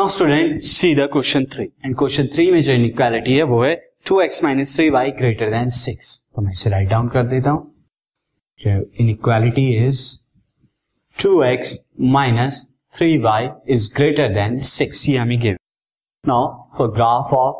Now student see the question 3 and question 3 में जो inequality है वो है 2x-3y greater than 6. तो मैं इसे राइट डाउन कर देता हूं. जो inequality is 2x-3y is greater than 6. ये हमें give. Now for graph of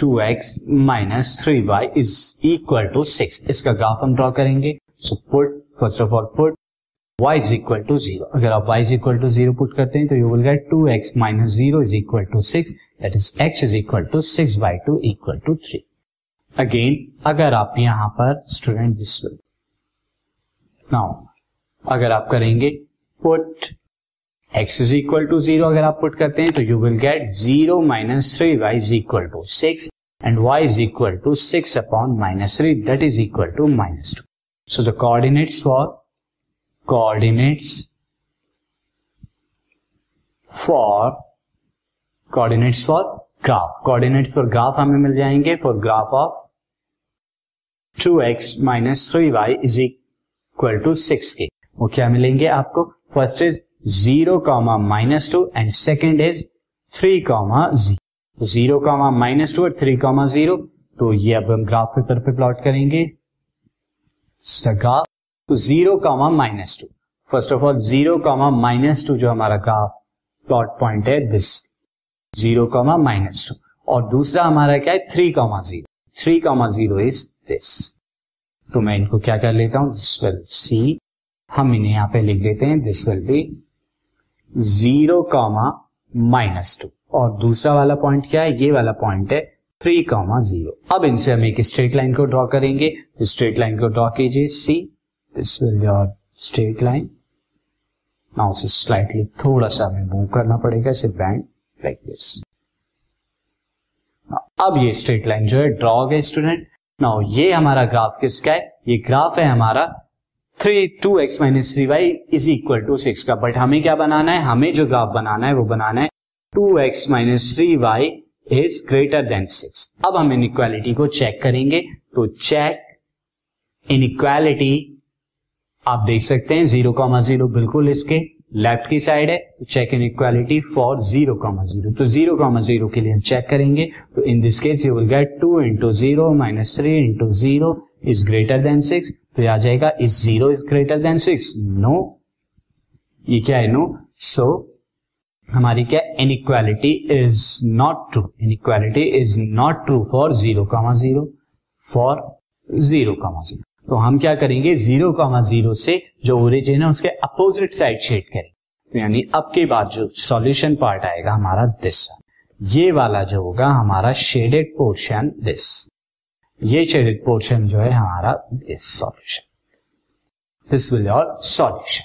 2x-3y is equal to 6. इसका ग्राफ हम ड्रॉ करेंगे. So put, first of all put y is equal to 0. अगर आप y is equal to 0 put करते हैं तो you will get 2x-0 is equal to 6. That is x is equal to 6/2 equal to 3. Again, अगर आप यहां पर student this way. Now, अगर आप करेंगे put x is equal to 0 अगर आप पुट करते हैं तो you will get 0-3y is equal to 6 and y is equal to 6/-3 that is equal to -2. So the coordinates for graph हमें मिल जाएंगे for graph of 2x-3y is equal to 6 के. वो क्या मिलेंगे आपको? First is 0, -2 and second is 3, 0. 0, -2 और 3, 0. तो ये अब हम ग्राफ पेपर पे प्लॉट करेंगे. तो 0, -2. फर्स्ट ऑफ ऑल 0, -2 जो हमारा ग्राफ प्लॉट पॉइंट है दिस 0, -2 और दूसरा हमारा क्या है 3, 0. 3, 0 इज दिस. तो मैं इनको क्या कर लेता हूं, दिस विल सी, हम इन्हें यहां पे लिख देते हैं, दिस विल बी 0, -2 और दूसरा वाला पॉइंट क्या है, ये वाला पॉइंट है 3, 0. अब इनसे हम एक स्ट्रेट लाइन को ड्रॉ करेंगे. स्ट्रेट लाइन को ड्रॉ कीजिए, see this will be your straight line. Now इसे स्लाइटली थोड़ा सा हमें मूव करना पड़ेगा, इसे बैंड लाइक दिस. अब ये स्ट्रेट लाइन जो है ड्रॉ हो गई स्टूडेंट. नाउ ये हमारा ग्राफ किसका है, ये ग्राफ है हमारा 2x-3y is equal to 6 का. बट हमें क्या बनाना है, हमें जो ग्राफ बनाना है वो बनाना है 2x-3y is greater than 6. अब हम इनइक्वालिटी को चेक करेंगे. तो चेक इनइक्वालिटी आप देख सकते हैं 0, 0 बिल्कुल इसके लेफ्ट की साइड है. तो चेक इनइक्वालिटी फॉर 0, 0. तो 0, 0 के लिए हम चेक करेंगे. तो in this case you will get 2 into 0 minus 3 into 0 is greater than 6. तो आ जाएगा is 0 is greater than 6. No, ये क्या है, no. So हमारी क्या, inequality is not true. Inequality is not true for 0, 0 for 0, 0. तो हम क्या करेंगे, 0, 0 से जो ओरिजिन है उसके अपोजिट साइड शेड करेंगे. तो यानी अब के बाद जो सॉल्यूशन पार्ट आएगा हमारा दिस, ये वाला जो होगा हमारा शेडेड पोर्शन दिस, ये शेडेड पोर्शन जो है हमारा इस solution. This will your solution.